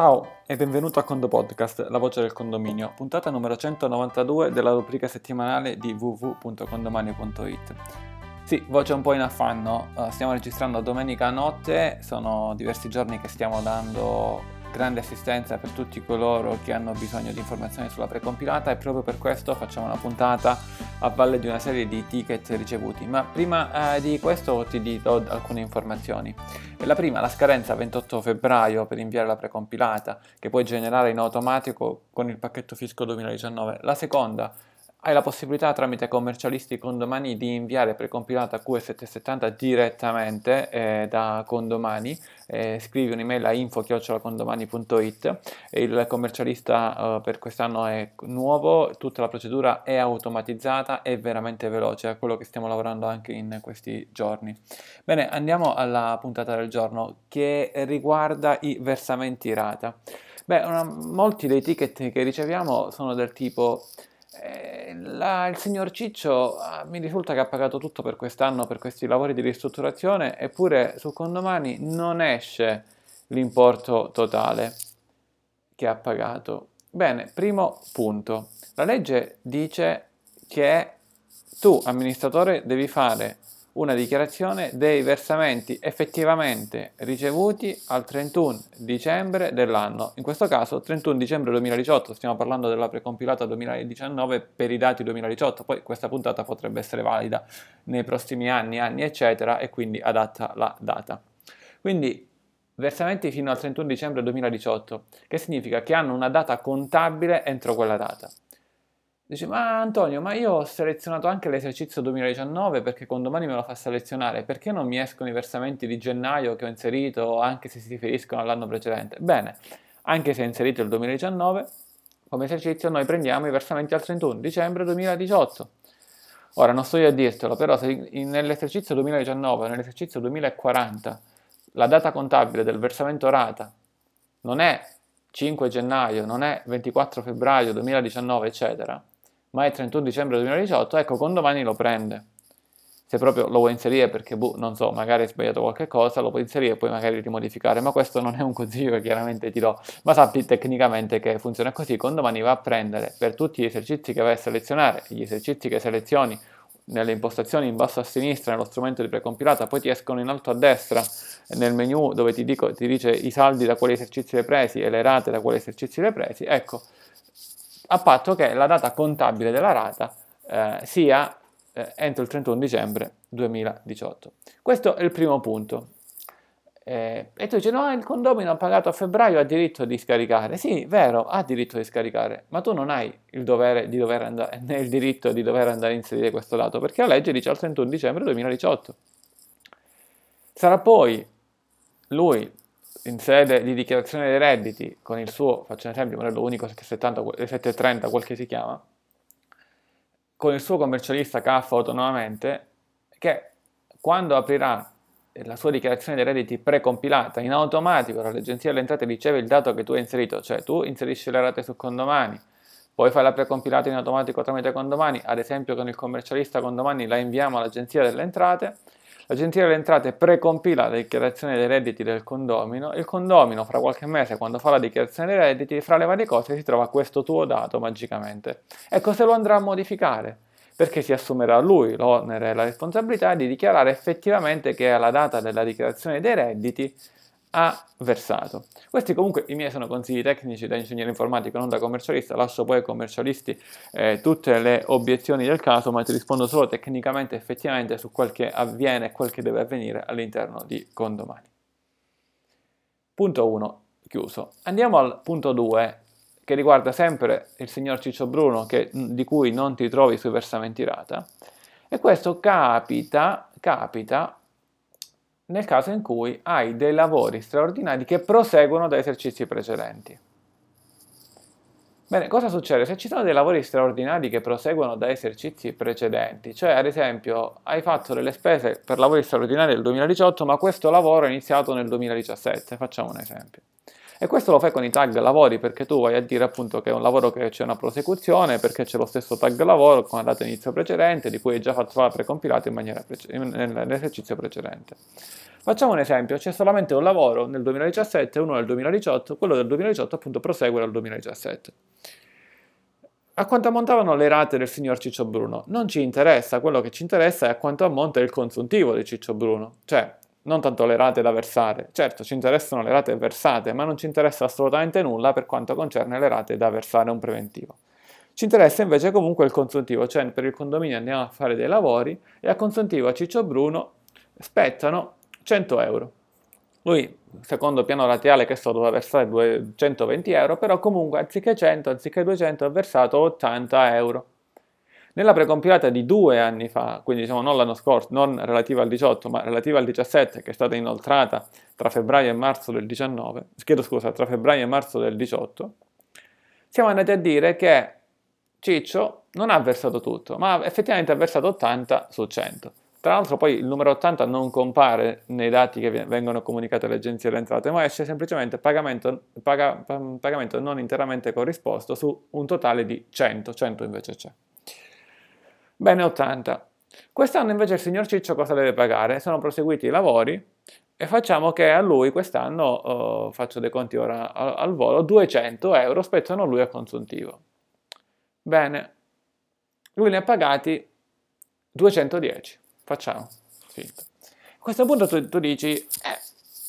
Ciao e benvenuto a Condo Podcast, la voce del condominio, puntata numero 192 della rubrica settimanale di www.condomani.it. Sì, voce un po' in affanno, stiamo registrando domenica notte, sono diversi giorni che stiamo dando grande assistenza per tutti coloro che hanno bisogno di informazioni sulla precompilata e proprio per questo facciamo una puntata a valle di una serie di ticket ricevuti, ma prima di questo ti do alcune informazioni. La prima, la scadenza 28 febbraio per inviare la precompilata che puoi generare in automatico con il pacchetto fisco 2019. La seconda, hai la possibilità tramite commercialisti condomani di inviare precompilata Q770 direttamente da condomani, scrivi un'email a info@condomani.it, il commercialista per quest'anno è nuovo, tutta la procedura è automatizzata e veramente veloce, è quello che stiamo lavorando anche in questi giorni. Bene, andiamo alla puntata del giorno che riguarda i versamenti rata. Beh, molti dei ticket che riceviamo sono del tipo: il signor Ciccio mi risulta che ha pagato tutto per quest'anno per questi lavori di ristrutturazione, eppure su Condomani non esce l'importo totale che ha pagato. Bene, primo punto. La legge dice che tu, amministratore, devi fare una dichiarazione dei versamenti effettivamente ricevuti al 31 dicembre dell'anno. In questo caso 31 dicembre 2018, stiamo parlando della precompilata 2019 per i dati 2018, poi questa puntata potrebbe essere valida nei prossimi anni eccetera e quindi adatta la data. Quindi versamenti fino al 31 dicembre 2018, che significa che hanno una data contabile entro quella data. Dice: ma Antonio, ma io ho selezionato anche l'esercizio 2019 perché Condomani me lo fa selezionare, perché non mi escono i versamenti di gennaio che ho inserito anche se si riferiscono all'anno precedente? Bene, anche se è inserito il 2019, come esercizio noi prendiamo i versamenti al 31 dicembre 2018. Ora, non sto io a dirtelo, però se nell'esercizio 2019 o nell'esercizio 2040 la data contabile del versamento rata non è 5 gennaio, non è 24 febbraio 2019, eccetera, ma è 31 dicembre 2018, ecco Condomani lo prende. Se proprio lo vuoi inserire perché, non so, magari hai sbagliato qualche cosa, lo puoi inserire e poi magari rimodificare, ma questo non è un consiglio che chiaramente ti do, ma sappi tecnicamente che funziona così. Condomani va a prendere per tutti gli esercizi che vai a selezionare, gli esercizi che selezioni nelle impostazioni in basso a sinistra nello strumento di precompilata, poi ti escono in alto a destra nel menu dove ti dice i saldi da quali esercizi le presi e le rate da quali esercizi le presi, ecco, a patto che la data contabile della rata sia entro il 31 dicembre 2018. Questo è il primo punto. E tu dici: no, il condomino ha pagato a febbraio, ha diritto di scaricare. Sì, vero, ha diritto di scaricare, ma tu non hai il dovere di dover andare, né il diritto di dover andare a inserire questo dato, perché la legge dice al 31 dicembre 2018. Sarà poi lui, in sede di dichiarazione dei redditi, con il suo, faccio un esempio, modello unico 770, 730, quel che si chiama, con il suo commercialista CAF autonomamente, che quando aprirà la sua dichiarazione dei redditi precompilata, in automatico l'Agenzia delle Entrate riceve il dato che tu hai inserito, cioè tu inserisci le rate su Condomani, poi fai la precompilata in automatico tramite Condomani, ad esempio con il commercialista Condomani la inviamo all'Agenzia delle Entrate, l'Agenzia delle Entrate precompila la dichiarazione dei redditi del condomino, il condomino fra qualche mese quando fa la dichiarazione dei redditi, fra le varie cose si trova questo tuo dato magicamente. Ecco, se lo andrà a modificare, perché si assumerà lui l'onere e la responsabilità di dichiarare effettivamente che alla data della dichiarazione dei redditi ha versato. Questi comunque i miei sono consigli tecnici da ingegnere informatico, non da commercialista, lascio poi ai commercialisti tutte le obiezioni del caso, ma ti rispondo solo tecnicamente effettivamente su quel che avviene e quel che deve avvenire all'interno di Condomani. Punto 1, chiuso. Andiamo al punto 2, che riguarda sempre il signor Ciccio Bruno, di cui non ti trovi sui versamenti rata, e questo capita nel caso in cui hai dei lavori straordinari che proseguono da esercizi precedenti. Bene, cosa succede? Se ci sono dei lavori straordinari che proseguono da esercizi precedenti, cioè ad esempio hai fatto delle spese per lavori straordinari del 2018, ma questo lavoro è iniziato nel 2017, facciamo un esempio. E questo lo fai con i tag lavori, perché tu vai a dire appunto che è un lavoro che c'è una prosecuzione, perché c'è lo stesso tag lavoro con la data inizio precedente, di cui hai già fatto la precompilata nell'esercizio precedente. Facciamo un esempio, c'è solamente un lavoro nel 2017 e uno nel 2018, quello del 2018 appunto prosegue dal 2017. A quanto ammontavano le rate del signor Ciccio Bruno? Non ci interessa, quello che ci interessa è a quanto ammonta il consuntivo di Ciccio Bruno, cioè non tanto le rate da versare. Certo, ci interessano le rate versate, ma non ci interessa assolutamente nulla per quanto concerne le rate da versare a un preventivo. Ci interessa invece comunque il consuntivo, cioè per il condominio andiamo a fare dei lavori e a consuntivo a Ciccio Bruno spettano 100 euro. Lui, secondo piano rateale che sto, doveva versare 220 euro, però comunque anziché 100, anziché 200 ha versato 80 euro. Nella precompilata di 2 anni fa, quindi diciamo non l'anno scorso, non relativa al 18, ma relativa al 17, che è stata inoltrata tra febbraio e marzo del 19, tra febbraio e marzo del 18, siamo andati a dire che Ciccio non ha versato tutto, ma effettivamente ha versato 80 su 100. Tra l'altro poi il numero 80 non compare nei dati che vengono comunicati all'Agenzia delle Entrate, ma esce semplicemente pagamento non interamente corrisposto su un totale di 100, 100 invece c'è. Bene, 80. Quest'anno invece il signor Ciccio cosa deve pagare? Sono proseguiti i lavori e facciamo che a lui quest'anno, faccio dei conti ora al volo, 200 euro spettano a lui a consuntivo. Bene, lui ne ha pagati 210. Facciamo. Sì. A questo punto tu dici,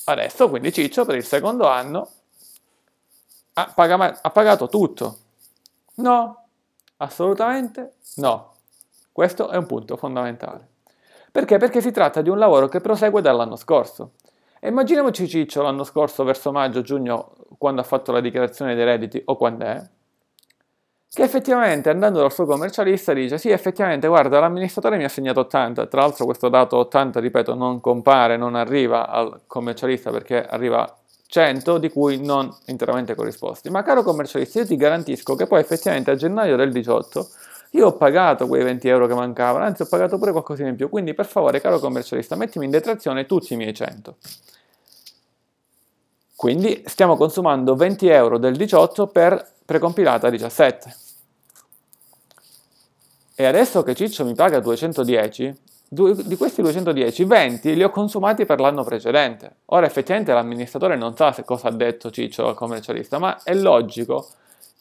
adesso quindi Ciccio per il secondo anno ha pagato tutto. No, assolutamente no. Questo è un punto fondamentale. Perché? Perché si tratta di un lavoro che prosegue dall'anno scorso. E immaginiamoci Ciccio l'anno scorso verso maggio, giugno, quando ha fatto la dichiarazione dei redditi o quando è, che effettivamente andando dal suo commercialista dice sì, effettivamente guarda l'amministratore mi ha assegnato 80, tra l'altro questo dato 80 ripeto non compare, non arriva al commercialista perché arriva 100 di cui non interamente corrisposti, ma caro commercialista io ti garantisco che poi effettivamente a gennaio del 18 io ho pagato quei 20 euro che mancavano, anzi ho pagato pure qualcosina in più, quindi per favore caro commercialista mettimi in detrazione tutti i miei 100. Quindi stiamo consumando 20 euro del 18 per precompilata 17. E adesso che Ciccio mi paga 210, di questi 210, 20 li ho consumati per l'anno precedente. Ora effettivamente l'amministratore non sa cosa ha detto Ciccio al commercialista, ma è logico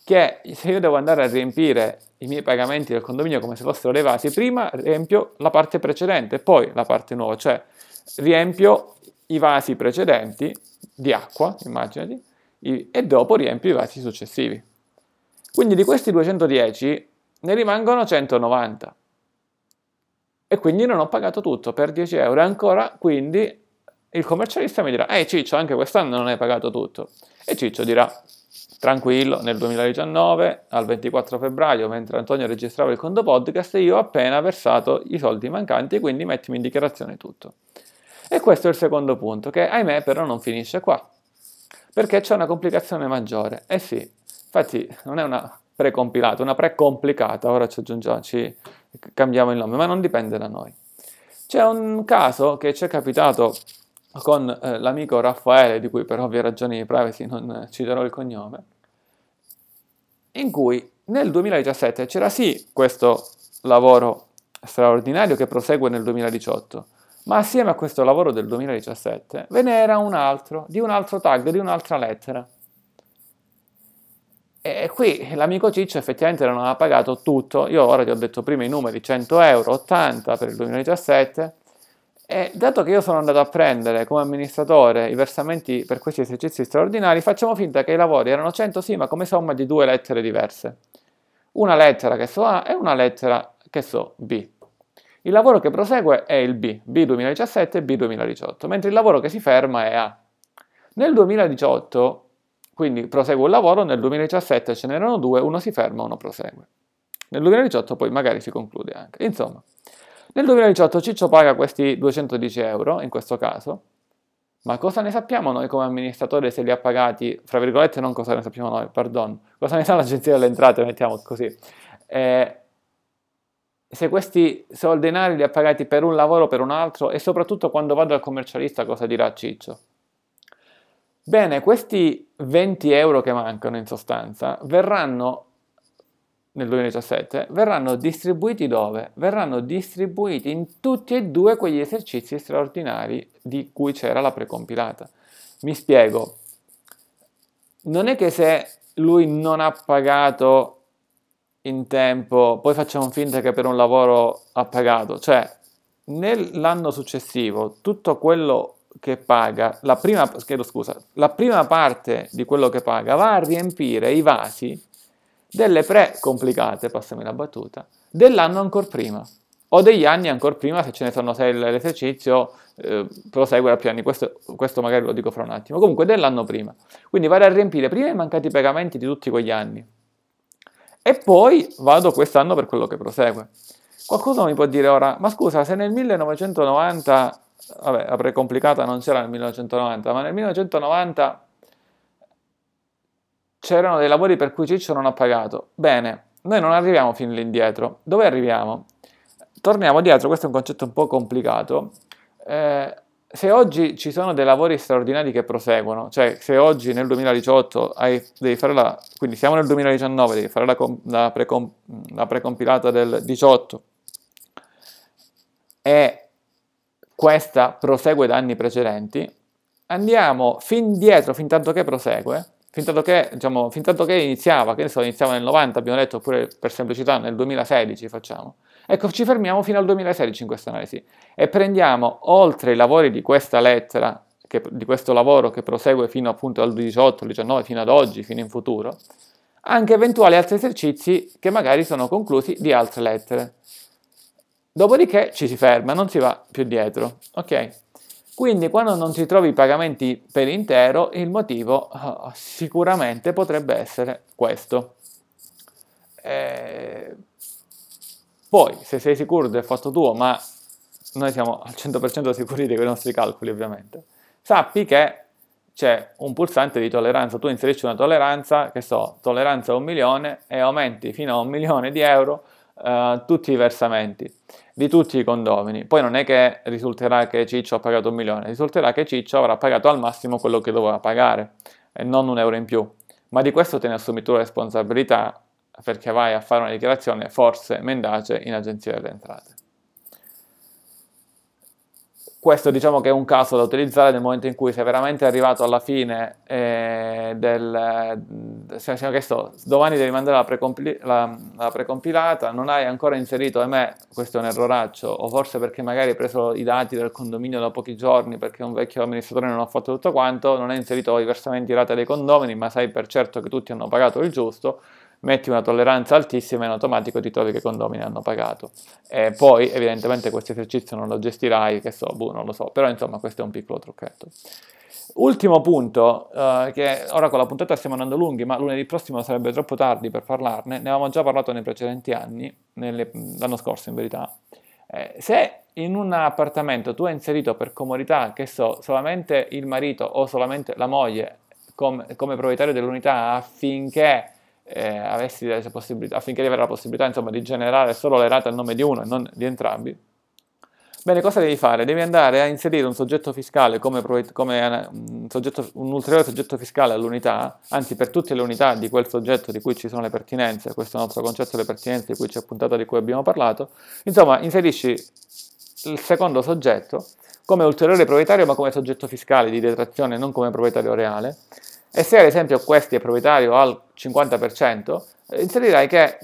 che se io devo andare a riempire i miei pagamenti del condominio come se fossero dei vasi, prima riempio la parte precedente, poi la parte nuova, cioè riempio i vasi precedenti di acqua, immaginati, e dopo riempio i vasi successivi. Quindi di questi 210 ne rimangono 190 e quindi non ho pagato tutto per 10 euro ancora, quindi il commercialista mi dirà Ciccio anche quest'anno non hai pagato tutto, e Ciccio dirà tranquillo, nel 2019 al 24 febbraio mentre Antonio registrava il Condo Podcast io ho appena versato i soldi mancanti, quindi mettimi in dichiarazione tutto. E questo è il secondo punto che ahimè però non finisce qua, perché c'è una complicazione maggiore. Eh sì, infatti non è una precompilata, una precomplicata, ora ci aggiungiamo, ci cambiamo il nome, ma non dipende da noi. C'è un caso che ci è capitato con l'amico Raffaele, di cui per ovvie ragioni di privacy non citerò il cognome, in cui nel 2017 c'era sì questo lavoro straordinario che prosegue nel 2018, ma assieme a questo lavoro del 2017 ve ne era un altro, di un altro tag, di un'altra lettera. E qui l'amico Ciccio effettivamente non aveva pagato tutto, io ora ti ho detto prima i numeri, 100 euro, 80 per il 2017, e dato che io sono andato a prendere come amministratore i versamenti per questi esercizi straordinari, facciamo finta che i lavori erano 100 sì, ma come somma di 2 lettere diverse. Una lettera che so A e una lettera che so B. Il lavoro che prosegue è il B, B 2017 e B 2018, mentre il lavoro che si ferma è A. Nel 2018, quindi prosegue un lavoro, nel 2017 ce n'erano 2, uno si ferma, uno prosegue. Nel 2018 poi magari si conclude anche. Insomma, nel 2018 Ciccio paga questi 210 euro, in questo caso, ma cosa ne sappiamo noi come amministratore se li ha pagati, fra virgolette non cosa ne sappiamo noi, pardon, cosa ne sa l'Agenzia delle Entrate, mettiamo così, se questi soldenari li ha pagati per un lavoro o per un altro, e soprattutto quando vado al commercialista cosa dirà Ciccio? Bene, questi 20 euro che mancano in sostanza verranno nel 2017 verranno distribuiti dove? Verranno distribuiti in tutti e due quegli esercizi straordinari di cui c'era la precompilata. Mi spiego, non è che se lui non ha pagato in tempo, poi facciamo finta che per un lavoro ha pagato, cioè nell'anno successivo tutto quello che paga, la prima parte di quello che paga va a riempire i vasi delle precomplicate, passami la battuta, dell'anno ancora prima o degli anni ancora prima, se ce ne sono 6 l'esercizio, prosegue da più anni, questo magari lo dico fra un attimo, comunque dell'anno prima, quindi vado a riempire prima i mancati pagamenti di tutti quegli anni e poi vado quest'anno per quello che prosegue. Qualcuno mi può dire ora, ma scusa, se nel 1990, vabbè, la precomplicata non c'era nel 1990, ma nel 1990 c'erano dei lavori per cui Ciccio non ha pagato. Bene, noi non arriviamo fin lì indietro. Dove arriviamo? Torniamo dietro, questo è un concetto un po' complicato. Se oggi ci sono dei lavori straordinari che proseguono, cioè se oggi nel 2018 devi fare quindi siamo nel 2019, devi fare la precompilata del 18 e questa prosegue da anni precedenti, andiamo fin dietro, fin tanto che prosegue, fin tanto che iniziava, che ne so, iniziava nel 90, abbiamo detto, oppure per semplicità nel 2016 facciamo. Ecco, ci fermiamo fino al 2016 in questa analisi e prendiamo, oltre i lavori di questa lettera, di questo lavoro che prosegue fino appunto al 18, al 19, fino ad oggi, fino in futuro, anche eventuali altri esercizi che magari sono conclusi di altre lettere. Dopodiché ci si ferma, non si va più dietro, ok? Quindi quando non si trovi i pagamenti per intero, il motivo sicuramente potrebbe essere questo. Poi, se sei sicuro del fatto tuo, ma noi siamo al 100% sicuri dei nostri calcoli ovviamente, sappi che c'è un pulsante di tolleranza, tu inserisci una tolleranza, che so, tolleranza 1 milione e aumenti fino a 1 milione di euro tutti i versamenti di tutti i condomini. Poi non è che risulterà che Ciccio ha pagato 1 milione, risulterà che Ciccio avrà pagato al massimo quello che doveva pagare e non 1 euro in più, ma di questo te ne assumi tu la responsabilità perché vai a fare una dichiarazione forse mendace in Agenzia delle Entrate. Questo diciamo che è un caso da utilizzare nel momento in cui sei veramente arrivato alla fine domani devi mandare la precompilata, non hai ancora inserito, questo è un erroraccio, o forse perché magari hai preso i dati del condominio da pochi giorni perché un vecchio amministratore non ha fatto tutto quanto, non hai inserito i versamenti rate dei condomini, ma sai per certo che tutti hanno pagato il giusto, metti una tolleranza altissima e in automatico ti trovi che i condomini hanno pagato. E poi evidentemente questo esercizio non lo gestirai, non lo so, però insomma questo è un piccolo trucchetto. Ultimo punto, che ora con la puntata stiamo andando lunghi, ma lunedì prossimo sarebbe troppo tardi per parlarne, ne avevamo già parlato nei precedenti anni, l'anno scorso in verità. Se in un appartamento tu hai inserito per comodità, solamente il marito o solamente la moglie come proprietario dell'unità affinché avessi la possibilità, affinché di avere la possibilità di generare solo le rate al nome di uno e non di entrambi, bene, cosa devi fare? Devi andare a inserire un soggetto fiscale un ulteriore soggetto fiscale all'unità, anzi per tutte le unità di quel soggetto di cui ci sono le pertinenze, questo è il nostro concetto delle pertinenze di cui c'è puntata, di cui abbiamo parlato, inserisci il secondo soggetto come ulteriore proprietario ma come soggetto fiscale di detrazione, non come proprietario reale. E se ad esempio questi è proprietario al 50%, inserirai che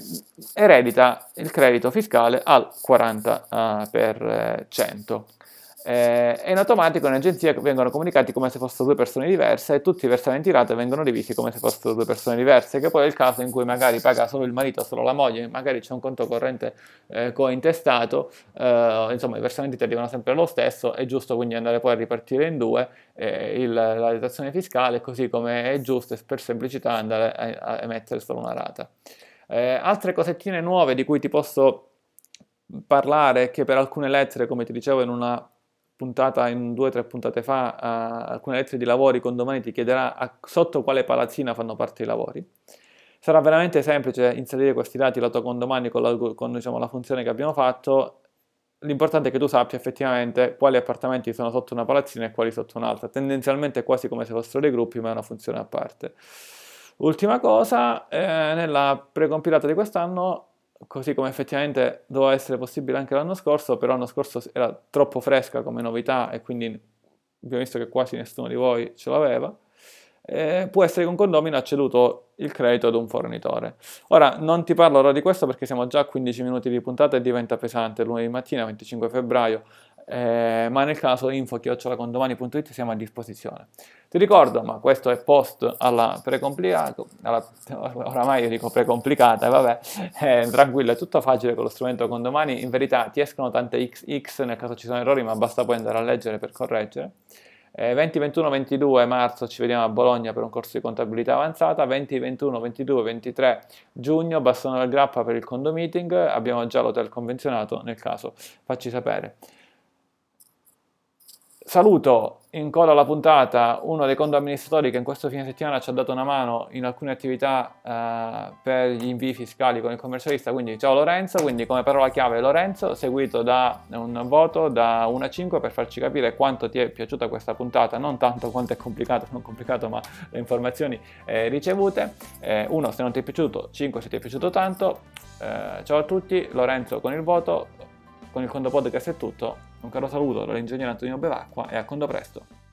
eredita il credito fiscale al 40%. E in automatico in agenzia vengono comunicati come se fossero due persone diverse e tutti i versamenti rate vengono divisi come se fossero due persone diverse, che poi è il caso in cui magari paga solo il marito, solo la moglie, magari c'è un conto corrente cointestato, i versamenti ti arrivano sempre lo stesso, è giusto quindi andare poi a ripartire in due la detrazione fiscale, così come è giusto per semplicità andare a emettere solo una rata. Altre cosettine nuove di cui ti posso parlare, che per alcune lettere, come ti dicevo in una puntata, in 2 o 3 puntate fa, alcune lettere di lavori condomani ti chiederà sotto quale palazzina fanno parte i lavori. Sarà veramente semplice inserire questi dati lato condomani con la funzione che abbiamo fatto. L'importante è che tu sappia effettivamente quali appartamenti sono sotto una palazzina e quali sotto un'altra, tendenzialmente è quasi come se fossero dei gruppi, ma è una funzione a parte. Ultima cosa, nella precompilata di quest'anno, così come effettivamente doveva essere possibile anche l'anno scorso, però l'anno scorso era troppo fresca come novità e quindi abbiamo visto che quasi nessuno di voi ce l'aveva, può essere che un condomino ha ceduto il credito ad un fornitore. Ora, non ti parlo ora di questo perché siamo già a 15 minuti di puntata e diventa pesante, lunedì mattina, 25 febbraio, ma nel caso info@condomani.it siamo a disposizione. Ti ricordo, ma questo è post alla precomplicata, oramai io dico precomplicata, vabbè, tranquillo, è tutto facile con lo strumento Condomani, in verità ti escono tante XX nel caso ci sono errori, ma basta poi andare a leggere per correggere. 20, 21, 22 marzo ci vediamo a Bologna per un corso di contabilità avanzata, 20, 21, 22, 23 giugno Bassano del Grappa per il condo meeting, abbiamo già l'hotel convenzionato, nel caso facci sapere. Saluto in coda alla puntata uno dei condo amministratori che in questo fine settimana ci ha dato una mano in alcune attività per gli invii fiscali con il commercialista, quindi ciao Lorenzo, quindi come parola chiave Lorenzo, seguito da un voto da 1 a 5 per farci capire quanto ti è piaciuta questa puntata, non tanto quanto è complicato, non complicato, ma le informazioni ricevute, 1 se non ti è piaciuto, 5 se ti è piaciuto tanto, ciao a tutti, Lorenzo con il voto, con il Condo Podcast è tutto. Un caro saluto dall'ingegnere Antonio Bevacqua e a condo presto!